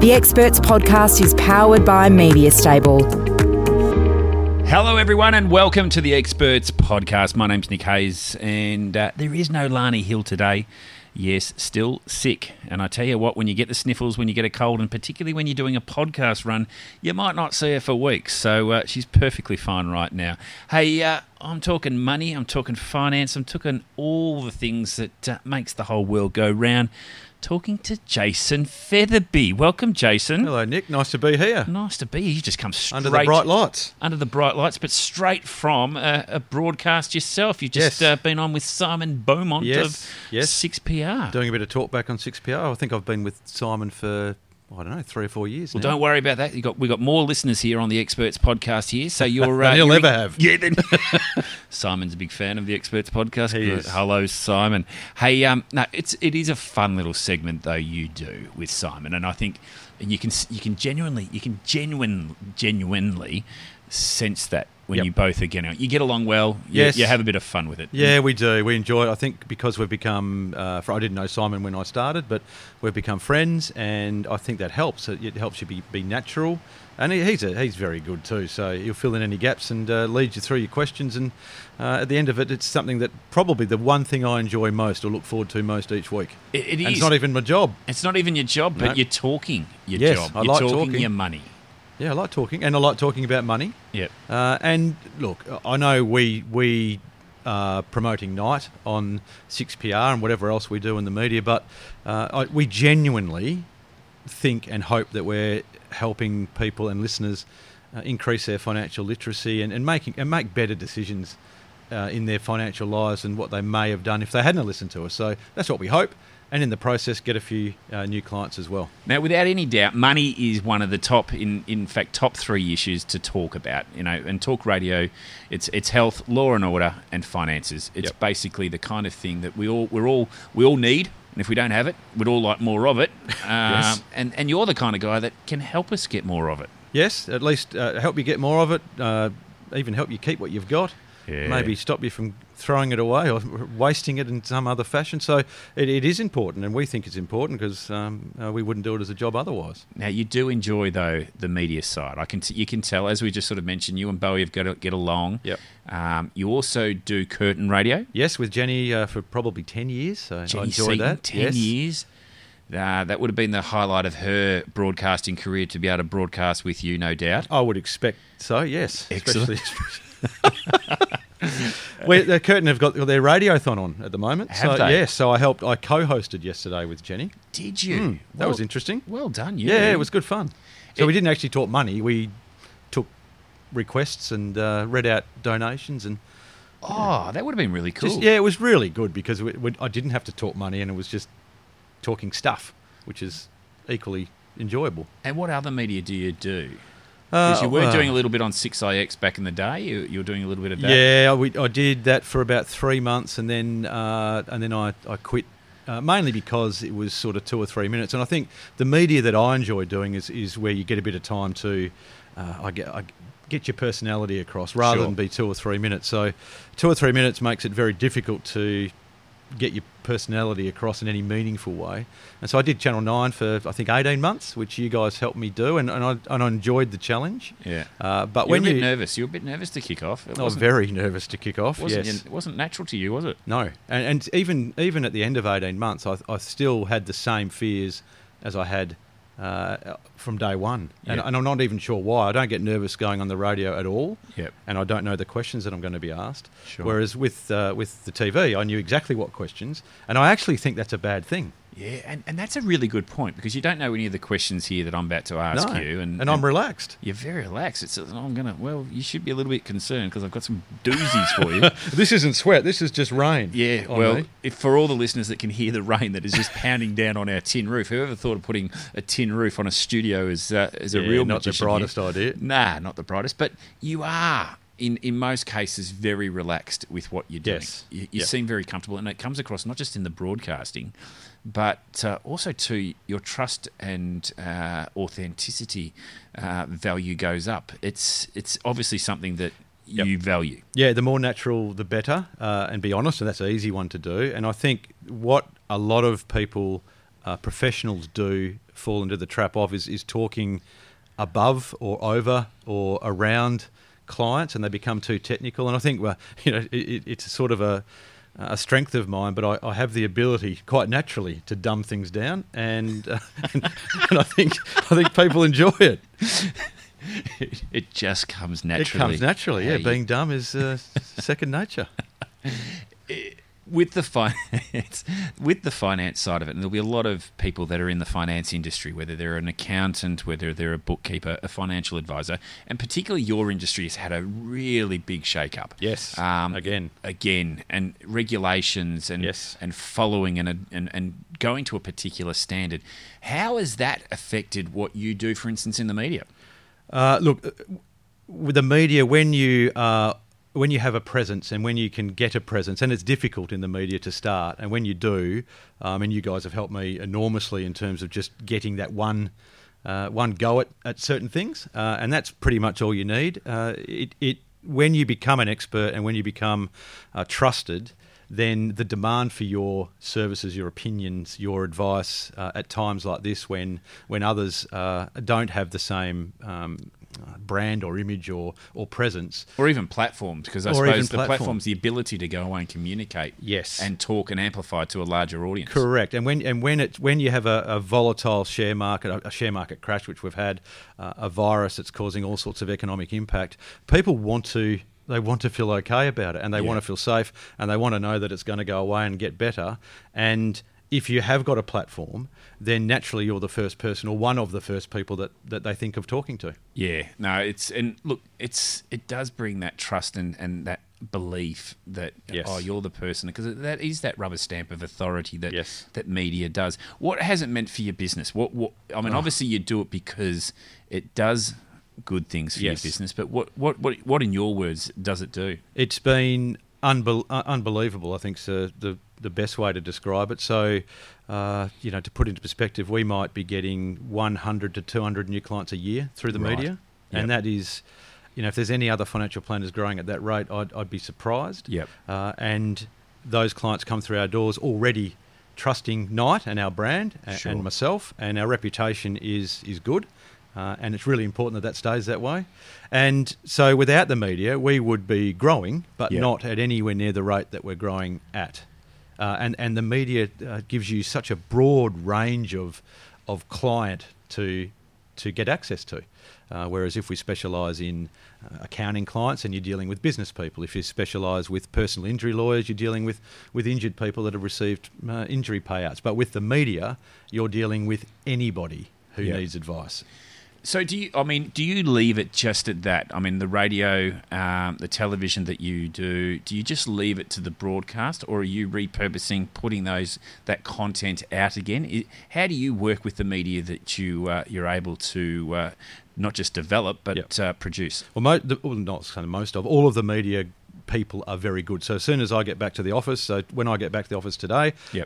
The Experts Podcast is powered by Media Stable. Hello everyone and welcome to the Experts Podcast. My name's Nick Hayes and there is no Lani Hill today. Yes, still sick. And I tell you what, when you get the sniffles, when you get a cold, and particularly when you're doing a podcast run, you might not see her for weeks. So she's perfectly fine right now. Hey, I'm talking money, I'm talking finance, I'm talking all the things that makes the whole world go round. Talking to Jason Featherby. Welcome, Jason. Hello, Nick. Nice to be here. Nice to be here. You just come straight... Under the bright lights, but straight from a broadcast yourself. You've just been on with Simon Beaumont of 6PR. Doing a bit of talk back on 6PR. I think I've been with Simon for... 3 or 4 years now. Well, don't worry about that. We've got more listeners here on the Experts Podcast here, so you're... He'll ever have. Yeah. Simon's a big fan of the Experts Podcast. He is. Hello, Simon. Hey, no, it is a fun little segment though you do with Simon, and I think, and you can genuinely sense that when you both are getting out. You get along well. You have a bit of fun with it. Yeah, we do. We enjoy it. I think because we've become... I didn't know Simon when I started, but we've become friends, and I think that helps. It helps you be natural. And he's very good too, so he'll fill in any gaps and lead you through your questions. And at the end of it, it's something that probably the one thing I enjoy most or look forward to most each week. It is. And it's not even my job. It's not even your job, but you're talking your job. I like talking your money. Yeah, I like talking, and I like talking about money. Yep. And look, I know we are promoting Knight on 6PR and whatever else we do in the media, but we genuinely think and hope that we're helping people and listeners increase their financial literacy and make better decisions in their financial lives and what they may have done if they hadn't listened to us. So that's what we hope. And in the process, get a few new clients as well. Now, without any doubt, money is one of the top, in fact, top 3 issues to talk about. You know, and talk radio, it's health, law and order, and finances. It's basically the kind of thing that we all need. And if we don't have it, we'd all like more of it. Yes. And you're the kind of guy that can help us get more of it. Yes, at least help you get more of it. Even help you keep what you've got. Yeah. Maybe stop you from throwing it away or wasting it in some other fashion. So it is important, and we think it's important because we wouldn't do it as a job otherwise. Now, you do enjoy, though, the media side. You can tell, as we just sort of mentioned, you and Bowie have got to get along. Yep. You also do Curtin Radio. Yes, with Jenny for probably 10 years. So Jenny I enjoyed Seaton, that. 10 years. That would have been the highlight of her broadcasting career, to be able to broadcast with you, no doubt. I would expect so, yes. Excellent. Curtin have got their radiothon on at the moment. Have they? Yeah, so I co-hosted yesterday with Jenny. Did you? That was interesting. Well done, you. Yeah, it was good fun. So we didn't actually talk money. We took requests and read out donations and... Oh, that would have been really cool. Just, it was really good because I didn't have to talk money, and it was just talking stuff, which is equally enjoyable. And what other media do you do? Because you were doing a little bit on 6ix back in the day. You were doing a little bit of that. Yeah, I did that for about 3 months, and then I quit, mainly because it was sort of 2 or 3 minutes. And I think the media that I enjoy doing is where you get a bit of time to get your personality across rather than be 2 or 3 minutes. So 2 or 3 minutes makes it very difficult to get your personality across in any meaningful way. And so I did Channel 9 for, I think, 18 months, which you guys helped me do, and I enjoyed the challenge. Yeah. But you were a bit nervous to kick off. I was very nervous to kick off, it wasn't natural to you, was it? No. And even at the end of 18 months, I still had the same fears as I had from day one. Yeah. And I'm not even sure why. I don't get nervous going on the radio at all. Yep. And I don't know the questions that I'm going to be asked. Sure. Whereas with the TV, I knew exactly what questions. And I actually think that's a bad thing. Yeah, and that's a really good point, because you don't know any of the questions here that I'm about to ask you. And I'm relaxed. You're very relaxed. It's well, you should be a little bit concerned, because I've got some doozies for you. This isn't sweat. This is just rain. Yeah, well, if for all the listeners that can hear the rain that is just pounding down on our tin roof, whoever thought of putting a tin roof on a studio is a real not the brightest idea. Nah, not the brightest, but you are. In most cases, very relaxed with what you're doing. Yes. You seem very comfortable, and it comes across not just in the broadcasting, but also to your trust and authenticity value goes up. It's obviously something that you value. Yeah, the more natural, the better, and be honest, and that's an easy one to do. And I think what a lot of people, professionals do, fall into the trap of is talking above or over or around clients, and they become too technical. And I think, well, you know, it's sort of a strength of mine, but I have the ability quite naturally to dumb things down, and I think people enjoy it. It just comes naturally. It comes naturally. Yeah, being dumb is second nature. With the finance side of it, and there'll be a lot of people that are in the finance industry, whether they're an accountant, whether they're a bookkeeper, a financial advisor, and particularly your industry has had a really big shake-up. Yes, again, and regulations and following and going to a particular standard. How has that affected what you do, for instance, in the media? Look, with the media, when you have a presence and when you can get a presence, and it's difficult in the media to start, and when you do, and you guys have helped me enormously in terms of just getting that one go at certain things, and that's pretty much all you need. When you become an expert and when you become trusted, then the demand for your services, your opinions, your advice at times like this when others don't have the same brand or image or presence, or even platforms, because I suppose the platform's the ability to go away and communicate, and talk and amplify to a larger audience. Correct. And when you have a volatile share market, a share market crash, which we've had, a virus that's causing all sorts of economic impact, people want to feel okay about it, and they want to feel safe, and they want to know that it's going to go away and get better. And if you have got a platform, then naturally you're the first person or one of the first people that they think of talking to. Yeah, no, it does bring that trust and that belief that, you're the person, because that is that rubber stamp of authority that media does. What has it meant for your business? What I mean, obviously you do it because it does good things for your business, but what in your words does it do? It's been unbelievable, I think, so the best way to describe it. So, to put into perspective, we might be getting 100 to 200 new clients a year through the media. Yep. And that is, if there's any other financial planners growing at that rate, I'd be surprised. Yep. And those clients come through our doors already trusting Knight and our brand and myself, and our reputation is good. And it's really important that stays that way. And so without the media, we would be growing, but not at anywhere near the rate that we're growing at. And the media gives you such a broad range of client to get access to. Whereas if we specialise in accounting clients, and you're dealing with business people. If you specialise with personal injury lawyers, you're dealing with injured people that have received injury payouts. But with the media, you're dealing with anybody who needs advice. So do you leave it just at that? I mean, the radio, the television that you do you just leave it to the broadcast, or are you repurposing, putting that content out again? How do you work with the media that you're able to not just develop but produce? Well, all of the media people are very good. So as soon as I get back to the office, today,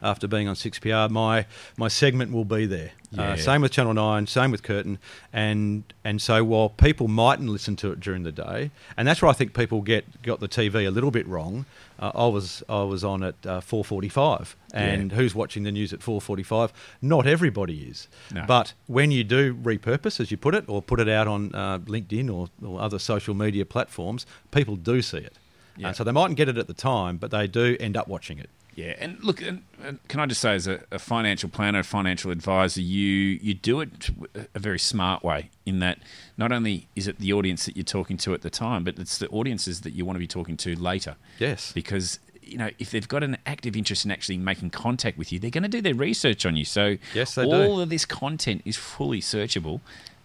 after being on 6PR, my segment will be there. Same with Channel 9, same with Curtin. And so while people mightn't listen to it during the day, and that's where I think people got the TV a little bit wrong, I was on at 4:45, and who's watching the news at 4:45? Not everybody is. No. But when you do repurpose, as you put it, or put it out on LinkedIn or other social media platforms, people do see it. Yeah. So they mightn't get it at the time, but they do end up watching it. Yeah, and look, can I just say, as a financial planner, a financial advisor, you do it a very smart way, in that not only is it the audience that you're talking to at the time, but it's the audiences that you want to be talking to later. Yes. Because you know, if they've got an active interest in actually making contact with you, they're going to do their research on you. So yes, they all do. Of this content is fully searchable.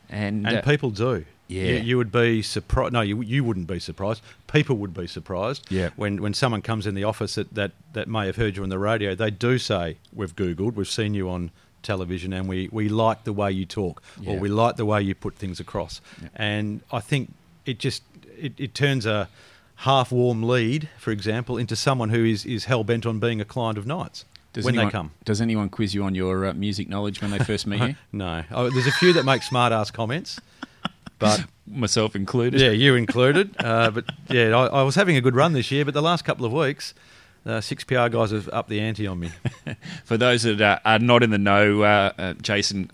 And people do. Yeah. You would be surprised. No, you wouldn't be surprised. People would be surprised. Yeah. When someone comes in the office that may have heard you on the radio, they do say, we've Googled, we've seen you on television, and we like the way you talk, yeah, or we like the way you put things across. Yeah. And I think it just it turns a half-warm lead, for example, into someone who is hell-bent on being a client of Knight's. Does anyone quiz you on your music knowledge when they first meet you? No. Oh, there's a few that make smart-ass comments. But myself included. Yeah, you included. But yeah, I was having a good run this year, but the last couple of weeks, 6PR guys have upped the ante on me. For those that are not in the know, Jason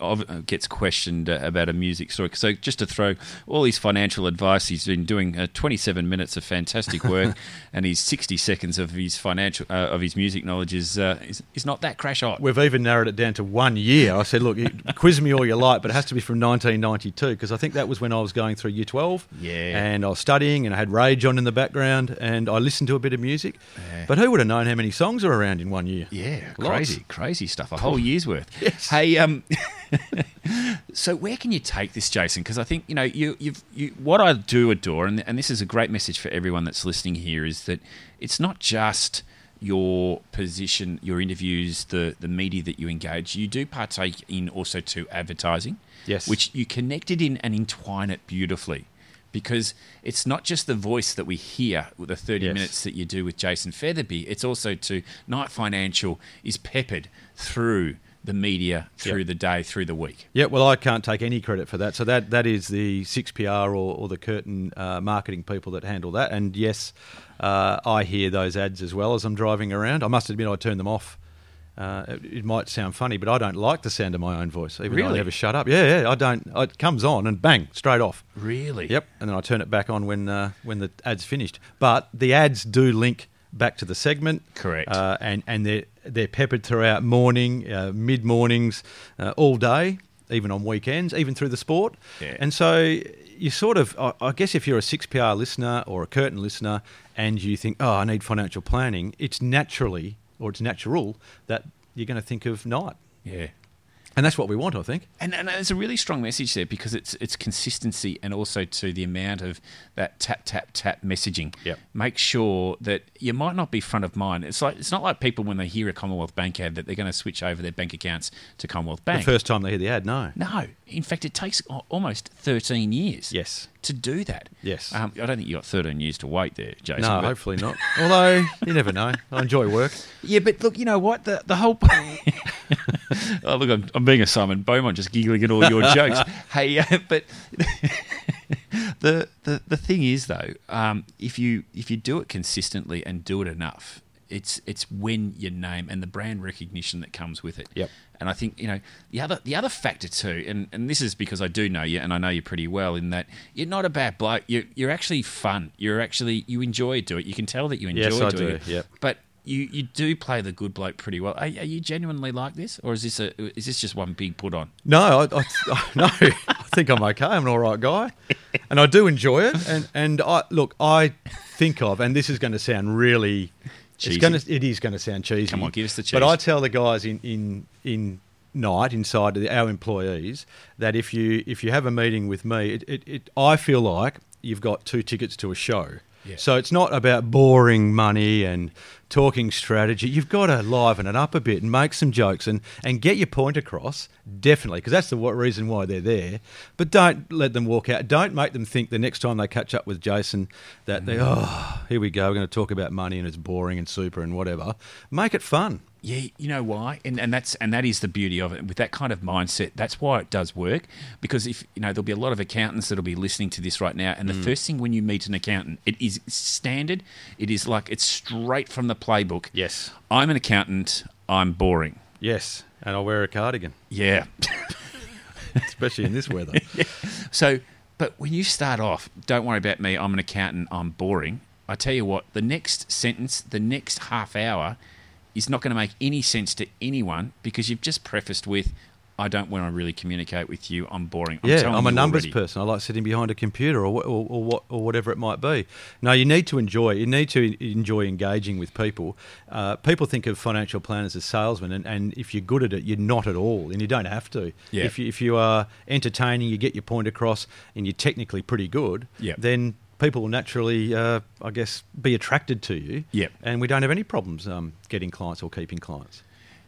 gets questioned about a music story. So just to throw all his financial advice, he's been doing 27 minutes of fantastic work, and his 60 seconds of his financial of his music knowledge is not that crash hot. We've even narrowed it down to 1 year. I said, look, quiz me all you like, but it has to be from 1992, because I think that was when I was going through Year 12, yeah, and I was studying, and I had Rage on in the background, and I listened to a bit of music. Yeah. But who would have known how many songs are around in 1 year? Yeah, crazy stuff. A whole year's worth. Yes. Hey, so where can you take this, Jason? Because I think, you know, what I do adore, and this is a great message for everyone that's listening here, is that it's not just your position, your interviews, the media that you engage. You do partake in also to advertising, yes, which you connected in and entwine it beautifully. Because it's not just the voice that we hear with the 30 yes minutes that you do with Jason Featherby. It's also to Knight Financial is peppered through the media, through yep the day, through the week. Yeah, well, I can't take any credit for that. So that is the 6PR or the Curtin marketing people that handle that. And yes, I hear those ads as well as I'm driving around. I must admit I turn them off. It might sound funny, but I don't like the sound of my own voice, even really? Though I never shut up. Yeah, I don't. It comes on and bang, straight off. Really? Yep, and then I turn it back on when the ad's finished. But the ads do link back to the segment. Correct. And they're peppered throughout morning, mid-mornings, all day, even on weekends, even through the sport. Yeah. And so you sort of, I guess if you're a 6PR listener or a Curtin listener and you think, oh, I need financial planning, it's natural that you're going to think of Knight. Yeah. And that's what we want, I think. And there's a really strong message there because it's consistency and also to the amount of that tap, tap, tap messaging. Yep. Make sure that you might not be front of mind. It's not like people when they hear a Commonwealth Bank ad that they're going to switch over their bank accounts to Commonwealth Bank. The first time they hear the ad, no. No. In fact, it takes almost 13 years. Yes. To do that. Yes. I don't think you got 13 years to wait there, Jason. No, hopefully not. Although, you never know. I enjoy work. Yeah, but look, you know what? The whole... Oh, look, I'm being a Simon Beaumont, just giggling at all your jokes. Hey, but the thing is, though, if you do it consistently and do it enough, it's when your name and the brand recognition that comes with it. Yep. And I think, you know, the other factor too, and this is because I do know you and I know you pretty well, in that you're not a bad bloke. You're actually fun. You enjoy doing it. You can tell that you enjoy doing it. Yep. But You do play the good bloke pretty well. Are you genuinely like this, or is this just one big put on? No, I think I'm okay. I'm an all right guy, and I do enjoy it. And I think of, and this is going to sound really cheesy. It is going to sound cheesy. Come on, give us the cheese. But I tell the guys in Knight inside our employees that if you have a meeting with me, I feel like you've got two tickets to a show. Yeah. So it's not about boring money and talking strategy. You've got to liven it up a bit and make some jokes and get your point across, definitely, because that's the reason why they're there. But don't let them walk out. Don't make them think the next time they catch up with Jason that they, here we go, we're going to talk about money and it's boring and super and whatever. Make it fun. Yeah, you know why, and that is the beauty of it. With that kind of mindset, that's why it does work. Because if you know, there'll be a lot of accountants that'll be listening to this right now. And the first thing when you meet an accountant, it is standard. It is like it's straight from the playbook. Yes, I'm an accountant. I'm boring. Yes, and I wear a cardigan. Yeah, especially in this weather. Yeah. So, but when you start off, don't worry about me. I'm an accountant. I'm boring. I tell you what, the next sentence, the next half hour, is not going to make any sense to anyone because you've just prefaced with, I don't want to really communicate with you. I'm boring. I'm a numbers person. I like sitting behind a computer or whatever it might be. No, you need to enjoy. You need to enjoy engaging with people. People think of financial planners as salesmen, and if you're good at it, you're not at all, and you don't have to. Yeah. If you are entertaining, you get your point across, and you're technically pretty good. Yeah. Then people will naturally, I guess, be attracted to you. Yeah. And we don't have any problems getting clients or keeping clients.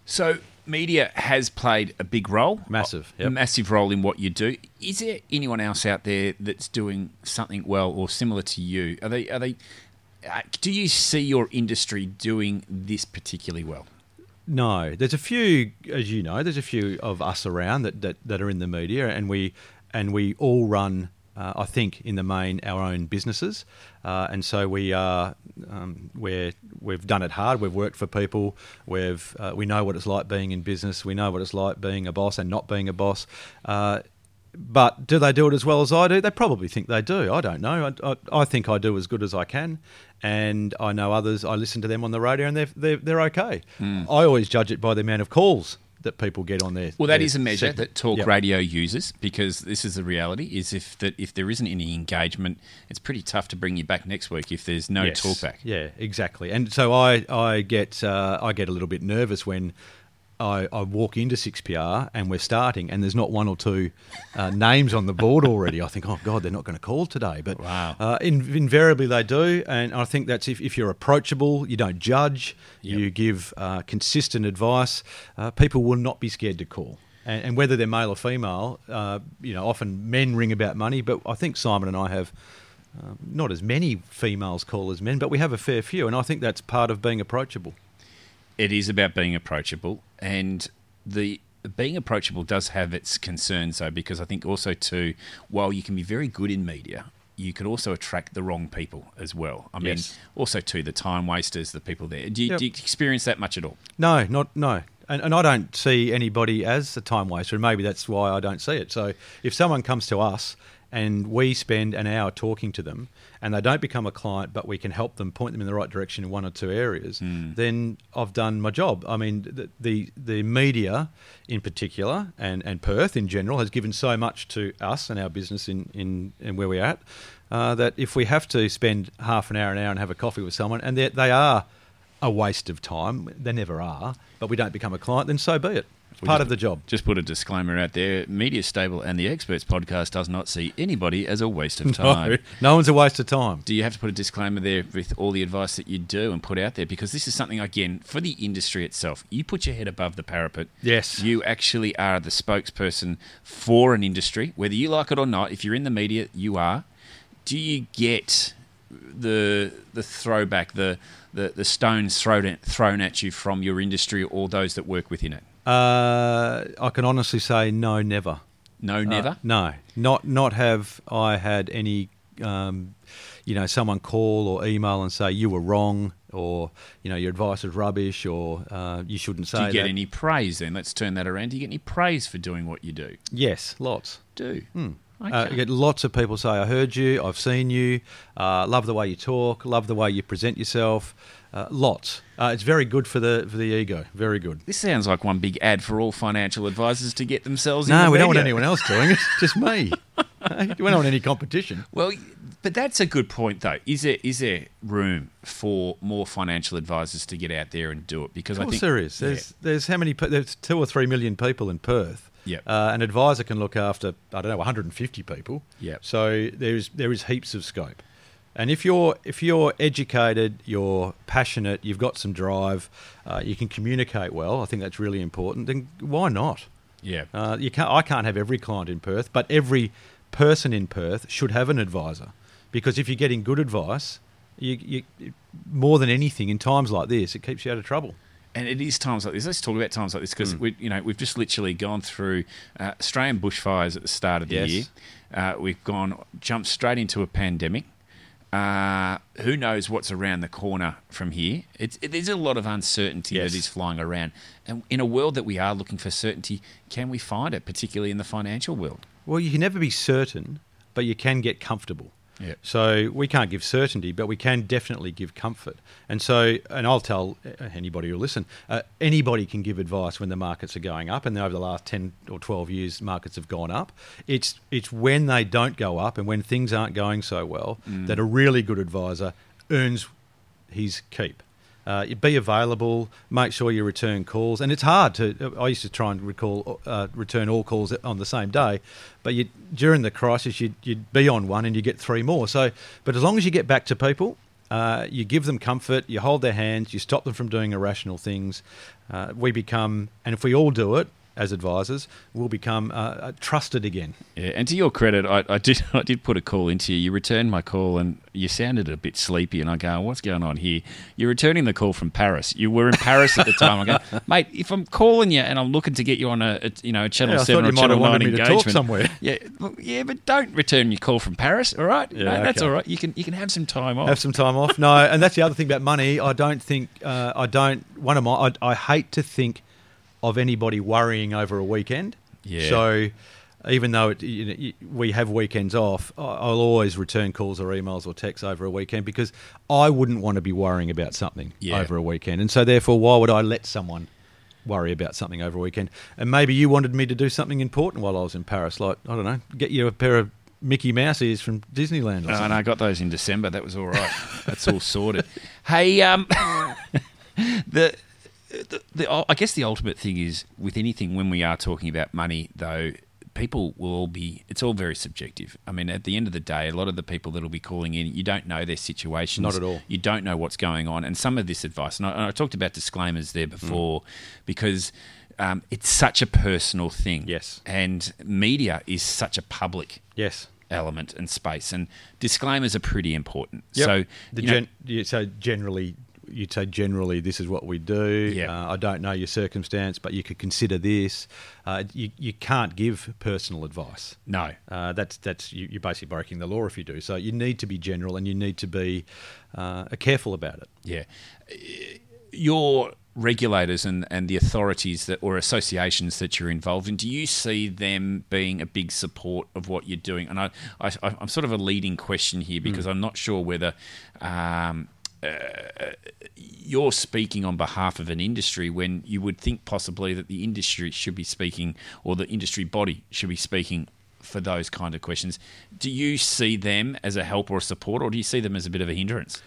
So media has played a big role. Massive. Yep. A massive role in what you do. Is there anyone else out there that's doing something well or similar to you? Do you see your industry doing this particularly well? No. There's a few, as you know, there's a few of us around that are in the media, and we all run, I think, in the main, our own businesses, and so we are. We've done it hard. We've worked for people. We know what it's like being in business. We know what it's like being a boss and not being a boss. But do they do it as well as I do? They probably think they do. I don't know. I think I do as good as I can, and I know others. I listen to them on the radio, and they're okay. Mm. I always judge it by the amount of calls that people get on there. Well, that is a measure that talk radio uses, because this is the reality, is if there isn't any engagement, it's pretty tough to bring you back next week if there's no talk back. Yeah, exactly. And so I get a little bit nervous when I walk into 6PR and we're starting and there's not one or two names on the board already. I think, oh, God, they're not going to call today. But wow. Invariably they do. And I think that's if you're approachable, you don't judge, you give consistent advice, people will not be scared to call. And whether they're male or female, often men ring about money. But I think Simon and I have not as many females call as men, but we have a fair few. And I think that's part of being approachable. It is about being approachable, and the being approachable does have its concerns, though, because I think also too, while you can be very good in media, you could also attract the wrong people as well. I mean, also too, the time wasters, the people there. Do you experience that much at all? No. And I don't see anybody as a time waster, and maybe that's why I don't see it. So if someone comes to us and we spend an hour talking to them and they don't become a client, but we can help them, point them in the right direction in one or two areas, then I've done my job. I mean, the media in particular and Perth in general has given so much to us and our business in where we're at that if we have to spend half an hour and have a coffee with someone and they are a waste of time, they never are, but we don't become a client, then so be it. Part of the job. Just put a disclaimer out there. Media Stable and the Experts Podcast does not see anybody as a waste of time. No one's a waste of time. Do you have to put a disclaimer there with all the advice that you do and put out there? Because this is something, again, for the industry itself. You put your head above the parapet. Yes. You actually are the spokesperson for an industry. Whether you like it or not, if you're in the media, you are. Do you get the throwback, the stones thrown at you from your industry or those that work within it? I can honestly say no, never. No, never? No. Not have I had any, someone call or email and say you were wrong or, your advice is rubbish or you shouldn't say that. Do you get any praise then? Let's turn that around. Do you get any praise for doing what you do? Yes, lots. Do? Hmm. Okay. You get lots of people say, I heard you, I've seen you, love the way you talk, love the way you present yourself. Lots. It's very good for the ego. Very good. This sounds like one big ad for all financial advisors to get themselves in the media. No, we don't want anyone else doing it. Just me. We don't want any competition. Well, but that's a good point, though. Is there room for more financial advisors to get out there and do it? Because I think there is. There's how many? There's 2 or 3 million people in Perth. Yep. An advisor can look after 150 people. Yeah. So there is heaps of scope. And if you're educated, you're passionate, you've got some drive, you can communicate well. I think that's really important. Then why not? Yeah. I can't have every client in Perth, but every person in Perth should have an advisor, because if you're getting good advice, you more than anything in times like this, it keeps you out of trouble. And it is times like this. Let's talk about times like this, because we've just literally gone through Australian bushfires at the start of the year. We've jumped straight into a pandemic. Who knows what's around the corner from here? There's a lot of uncertainty that is flying around. And in a world that we are looking for certainty, can we find it, particularly in the financial world? Well, you can never be certain, but you can get comfortable. Yeah. So we can't give certainty, but we can definitely give comfort. And so, and I'll tell anybody who'll listen, anybody can give advice when the markets are going up. And over the last 10 or 12 years, markets have gone up. It's when they don't go up and when things aren't going so well that a really good advisor earns his keep. Be available, make sure you return calls. And it's hard to... I used to try and return all calls on the same day, but during the crisis, you'd be on one and you get three more. So, but as long as you get back to people, you give them comfort, you hold their hands, you stop them from doing irrational things, we become... And if we all do it, as advisors, will become trusted again. Yeah, and to your credit, I did put a call into you. You returned my call and you sounded a bit sleepy and I go, what's going on here? You're returning the call from Paris. You were in Paris at the time. I go, mate, if I'm calling you and I'm looking to get you on a Channel 7 or Channel 9 engagement. To talk somewhere. Yeah, but don't return your call from Paris, all right? Yeah, no, that's okay. All right. You can have some time off. Have some time off. No, and that's the other thing about money. I hate to think of anybody worrying over a weekend. Yeah. So even though we have weekends off, I'll always return calls or emails or texts over a weekend because I wouldn't want to be worrying about something over a weekend. And so therefore, why would I let someone worry about something over a weekend? And maybe you wanted me to do something important while I was in Paris, like, I don't know, get you a pair of Mickey Mouse ears from Disneyland or something. And I got those in December. That was all right. That's all sorted. Hey, I guess the ultimate thing is with anything when we are talking about money, though, people will all be... It's all very subjective. I mean, at the end of the day, a lot of the people that will be calling in, you don't know their situations. Not at all. You don't know what's going on. And some of this advice... And I talked about disclaimers there before because... it's such a personal thing. Yes. And media is such a public... Yes. ...element and space. And disclaimers are pretty important. Yep. So, you'd say generally this is what we do. Yep. I don't know your circumstance, but you could consider this. You can't give personal advice. No. You're basically breaking the law if you do. So you need to be general and you need to be careful about it. Yeah. Your regulators and the authorities that or associations that you're involved in, do you see them being a big support of what you're doing? And I'm sort of a leading question here because I'm not sure whether... you're speaking on behalf of an industry when you would think possibly that the industry should be speaking or the industry body should be speaking for those kind of questions. Do you see them as a help or a support or do you see them as a bit of a hindrance?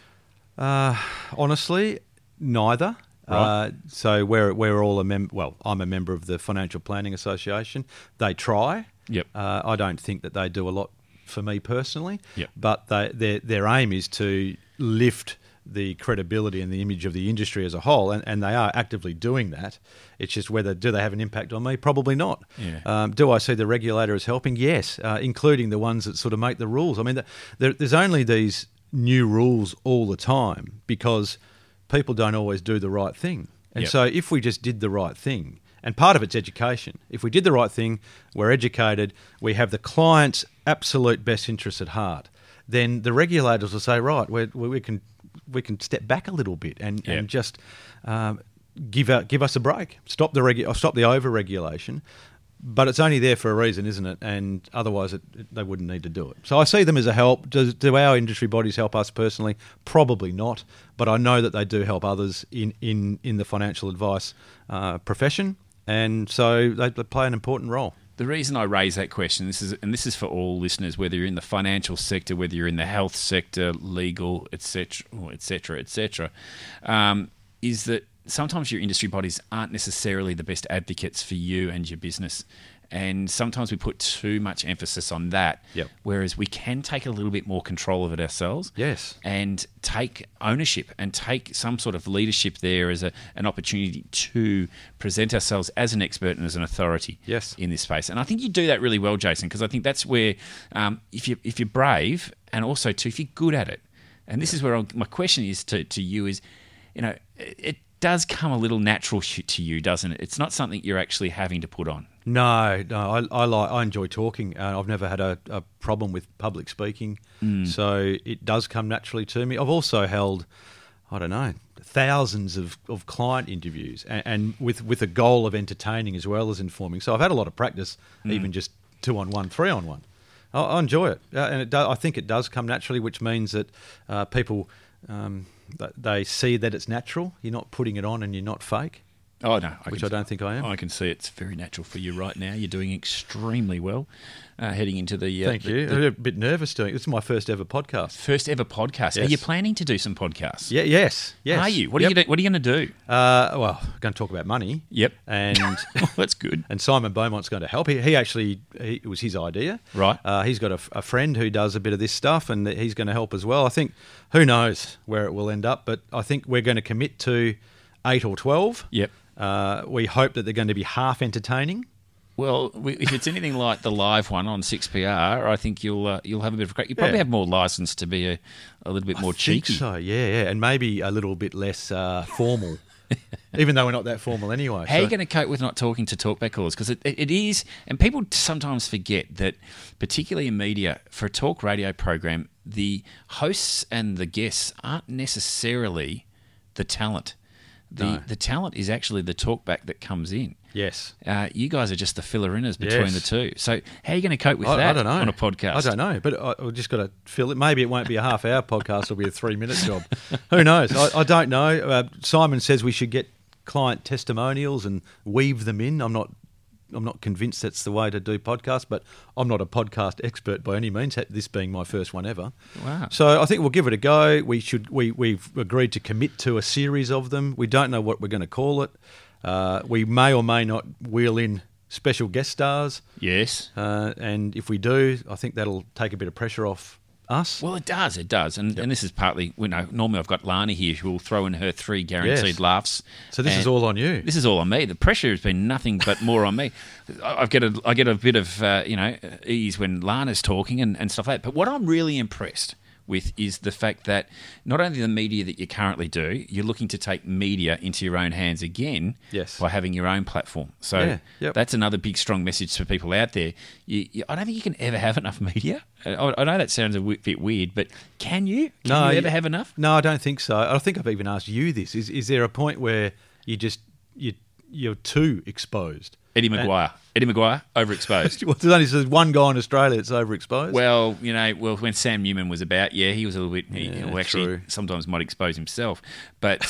Honestly, neither. Right. So we're all a member. Well, I'm a member of the Financial Planning Association. They try. Yep. I don't think that they do a lot for me personally. Yep. But their aim is to lift the credibility and the image of the industry as a whole, and they are actively doing that. It's just whether, do they have an impact on me? Probably not. Yeah. Do I see the regulator as helping? Yes, including the ones that sort of make the rules. I mean, there's only these new rules all the time because people don't always do the right thing. And so if we just did the right thing, and part of it's education. If we did the right thing, we're educated, we have the client's absolute best interests at heart, then the regulators will say, right, we can step back a little bit and just give us a break. Stop the over-regulation. But it's only there for a reason, isn't it? And otherwise, they wouldn't need to do it. So I see them as a help. Do our industry bodies help us personally? Probably not. But I know that they do help others in the financial advice profession. And so they play an important role. The reason I raise that question, this is for all listeners, whether you're in the financial sector, whether you're in the health sector, legal, etc., is that sometimes your industry bodies aren't necessarily the best advocates for you and your business. And sometimes we put too much emphasis on that, whereas we can take a little bit more control of it ourselves. Yes, and take ownership and take some sort of leadership there as an opportunity to present ourselves as an expert and as an authority in this space. And I think you do that really well, Jason, because I think that's where if you're brave and also too if you're good at it. And this is where my question is to you is, you know, it does come a little natural to you, doesn't it? It's not something you're actually having to put on. No, I enjoy talking. I've never had a problem with public speaking, so it does come naturally to me. I've also held, I don't know, thousands of client interviews and with a goal of entertaining as well as informing. So I've had a lot of practice, even just 2-on-1, 3-on-1. I enjoy it, and I think it does come naturally, which means that people they see that it's natural. You're not putting it on, and you're not fake. Oh no, which I don't think I am. I can see it's very natural for you right now. You're doing extremely well, heading into the. Thank you. I'm a bit nervous doing it. This is my first ever podcast. First ever podcast. Yes. Are you planning to do some podcasts? Yeah. Yes. Are you? What are you? What are you going to do? Well, I'm going to talk about money. Yep. And well, that's good. And Simon Beaumont's going to help. He actually, it was his idea. Right. He's got a friend who does a bit of this stuff, and he's going to help as well. I think. Who knows where it will end up? But I think we're going to commit to 8 or 12. Yep. We hope that they're going to be half entertaining. Well, if it's anything like the live one on 6PR, I think you'll have a bit of a crack. You probably have more license to be a little bit more cheeky. So yeah, and maybe a little bit less formal. Even though we're not that formal anyway. How are you going to cope with not talking to talkback callers? Because it is, and people sometimes forget that, particularly in media, for a talk radio program, the hosts and the guests aren't necessarily the talent. The talent is actually the talkback that comes in. Yes. You guys are just the filler-inners between the two. So how are you going to cope with that on a podcast? I don't know, but I've just got to fill it. Maybe it won't be a half-hour podcast. It'll be a 3-minute job. Who knows? I don't know. Simon says we should get client testimonials and weave them in. I'm not convinced that's the way to do podcasts, but I'm not a podcast expert by any means, this being my first one ever. Wow. So I think we'll give it a go. We've agreed to commit to a series of them. We don't know what we're going to call it. We may or may not wheel in special guest stars. Yes. And if we do, I think that'll take a bit of pressure off us. Well, it does. And and this is partly, normally I've got Lani here who will throw in her 3 guaranteed laughs. So this is all on you. This is all on me. The pressure has been nothing but more on me. I get a bit of, ease when Lana's talking and stuff like that. But what I'm really impressed with is the fact that not only the media that you currently do, you're looking to take media into your own hands again by having your own platform. So that's another big, strong message for people out there. I don't think you can ever have enough media. I know that sounds a bit weird, but can you? Can you ever have enough? No, I don't think so. I think I've even asked you this. Is there a point where you're too exposed? Eddie Maguire, overexposed. Well, there's only one guy in Australia that's overexposed. Well, when Sam Newman was about, he was a little bit. He actually sometimes might expose himself, but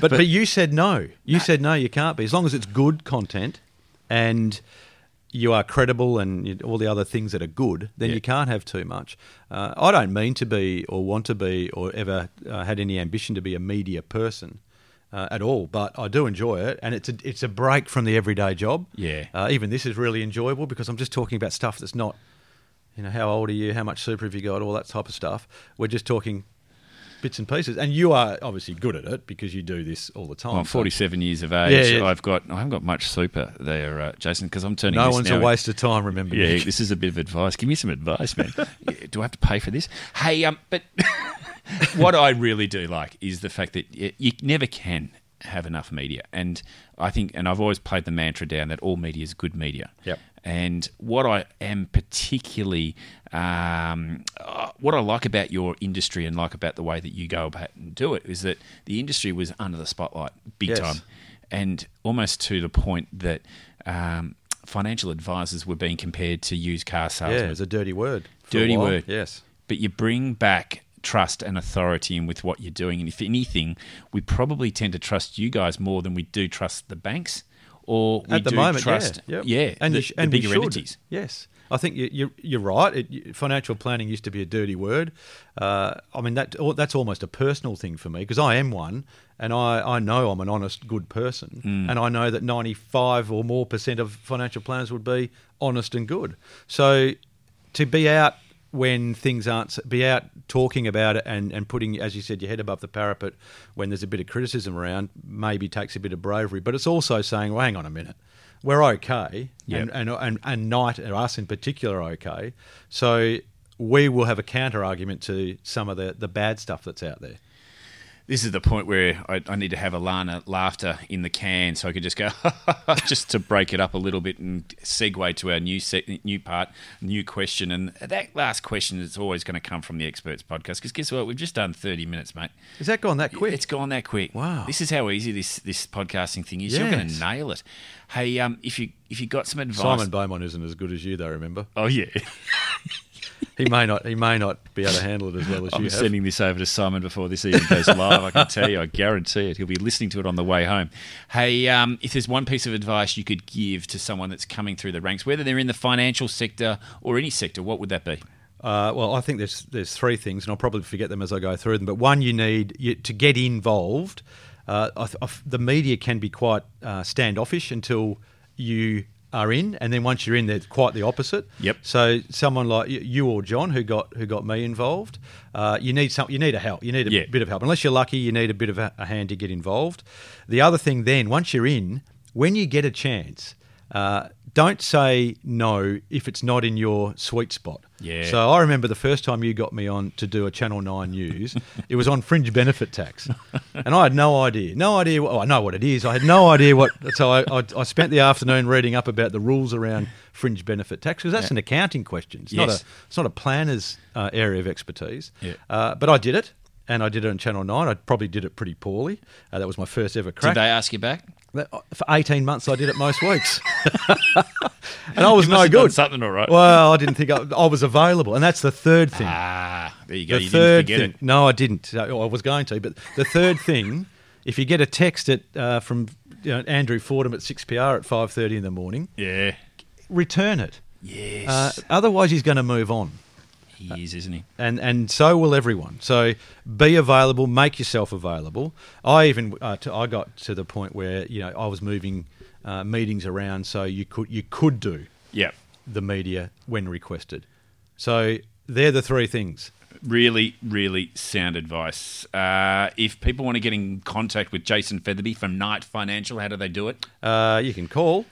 But you said no. You said no. You can't be, as long as it's good content, and you are credible, and all the other things that are good. Then you can't have too much. I don't mean to be, or want to be, or ever had any ambition to be a media person. At all, but I do enjoy it, and it's a break from the everyday job. Yeah, even this is really enjoyable because I'm just talking about stuff that's not, how old are you, how much super have you got, all that type of stuff. We're just talking bits and pieces, and you are obviously good at it because you do this all the time. Well, I'm 47 years of age. Yeah, yeah. I haven't got much super there, Jason, because I'm turning. No one's a waste of time. Remember, this is a bit of advice. Give me some advice, man. Do I have to pay for this? Hey, but. What I really do like is the fact that you never can have enough media. And I think, and I've always played the mantra down that all media is good media. Yep. And what I am particularly, what I like about your industry and like about the way that you go about and do it is that the industry was under the spotlight big time. And almost to the point that financial advisors were being compared to used car salesmen. Yeah, it's a dirty word. Dirty word. Yes. But you bring back trust and authority in with what you're doing, and if anything, we probably tend to trust you guys more than we do trust the banks, or we trust and the bigger entities. Yes, I think you're right. Financial planning used to be a dirty word. That's almost a personal thing for me because I am one, and I know I'm an honest, good person, and I know that 95% or more of financial planners would be honest and good. So to be out when things aren't, be out talking about it and putting, as you said, your head above the parapet when there's a bit of criticism around, maybe takes a bit of bravery. But it's also saying, well, hang on a minute, we're okay, and Knight and us in particular are okay. So we will have a counter argument to some of the bad stuff that's out there. This is the point where I need to have a Lana laughter in the can so I could just go, just to break it up a little bit and segue to our new question. And that last question is always going to come from the Experts Podcast, because guess what? We've just done 30 minutes, mate. Has that gone that quick? It's gone that quick. Wow. This is how easy this podcasting thing is. Yes. You're going to nail it. Hey, if you got some advice... Simon Beaumont isn't as good as you, though, remember? Oh, yeah. He may not be able to handle it as well as you have. I'm sending this over to Simon before this even goes live. I can tell you, I guarantee it. He'll be listening to it on the way home. Hey, if there's one piece of advice you could give to someone that's coming through the ranks, whether they're in the financial sector or any sector, what would that be? Well, I think there's three things, and I'll probably forget them as I go through them. But one, you need to get involved. The media can be quite standoffish until you are in, and then once you're in, they're quite the opposite. Yep. So someone like you or John, who got me involved, you need a bit of help. Unless you're lucky, you need a bit of a hand to get involved. The other thing then, once you're in, when you get a chance, don't say no if it's not in your sweet spot. Yeah. So I remember the first time you got me on to do a Channel 9 news, it was on fringe benefit tax. And I had no idea. I know what it is. I had no idea what... So I spent the afternoon reading up about the rules around fringe benefit tax, because that's an accounting question. It's not a planner's area of expertise. Yeah. But I did it, and I did it on Channel 9. I probably did it pretty poorly. That was my first ever crack. Did they ask you back? For 18 months, I did it most weeks. And I was no good. You must have done something all right. Well, I didn't think I was available. And that's the third thing. Ah, there you go. You didn't forget it. No, I didn't. I was going to. But the third thing, if you get a text from Andrew Fordham at 6PR at 5:30 in the morning, return it. Yes. Otherwise, he's going to move on. He is, isn't he? And so will everyone. So be available, make yourself available. I even I got to the point where I was moving meetings around so you could do the media when requested. So they're the three things. Really, really sound advice. If people want to get in contact with Jason Featherby from Knight Financial, how do they do it? You can call.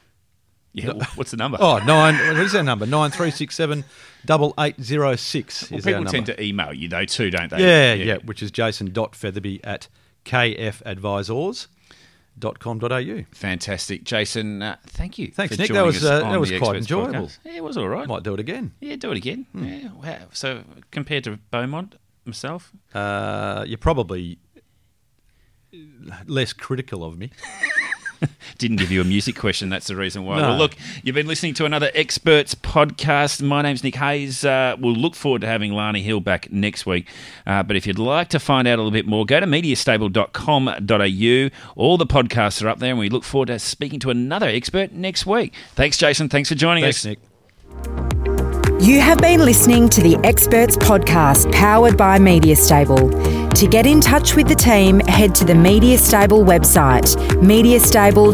Yeah, what's the number? What is our number? 9367-8806 is our number. People tend to email you, though, too, don't they? Yeah, which is jason.featherby@kfadvisors.com.au. Fantastic. Jason, thank you. Thanks, Nick. That was quite enjoyable. Podcast. Yeah, it was all right. Might do it again. Yeah, do it again. Mm. Yeah, wow. So compared to Beaumont, myself? You're probably less critical of me. Didn't give you a music question. That's the reason why. No. Well, look, you've been listening to another Experts Podcast. My name's Nick Hayes. We'll look forward to having Lani Hill back next week. But if you'd like to find out a little bit more, go to mediastable.com.au. All the podcasts are up there, and we look forward to speaking to another expert next week. Thanks, Jason. Thanks for joining us. Thanks, Nick. You have been listening to the Experts Podcast, powered by Media Stable. To get in touch with the team, head to the Media Stable website, mediastable.com.au.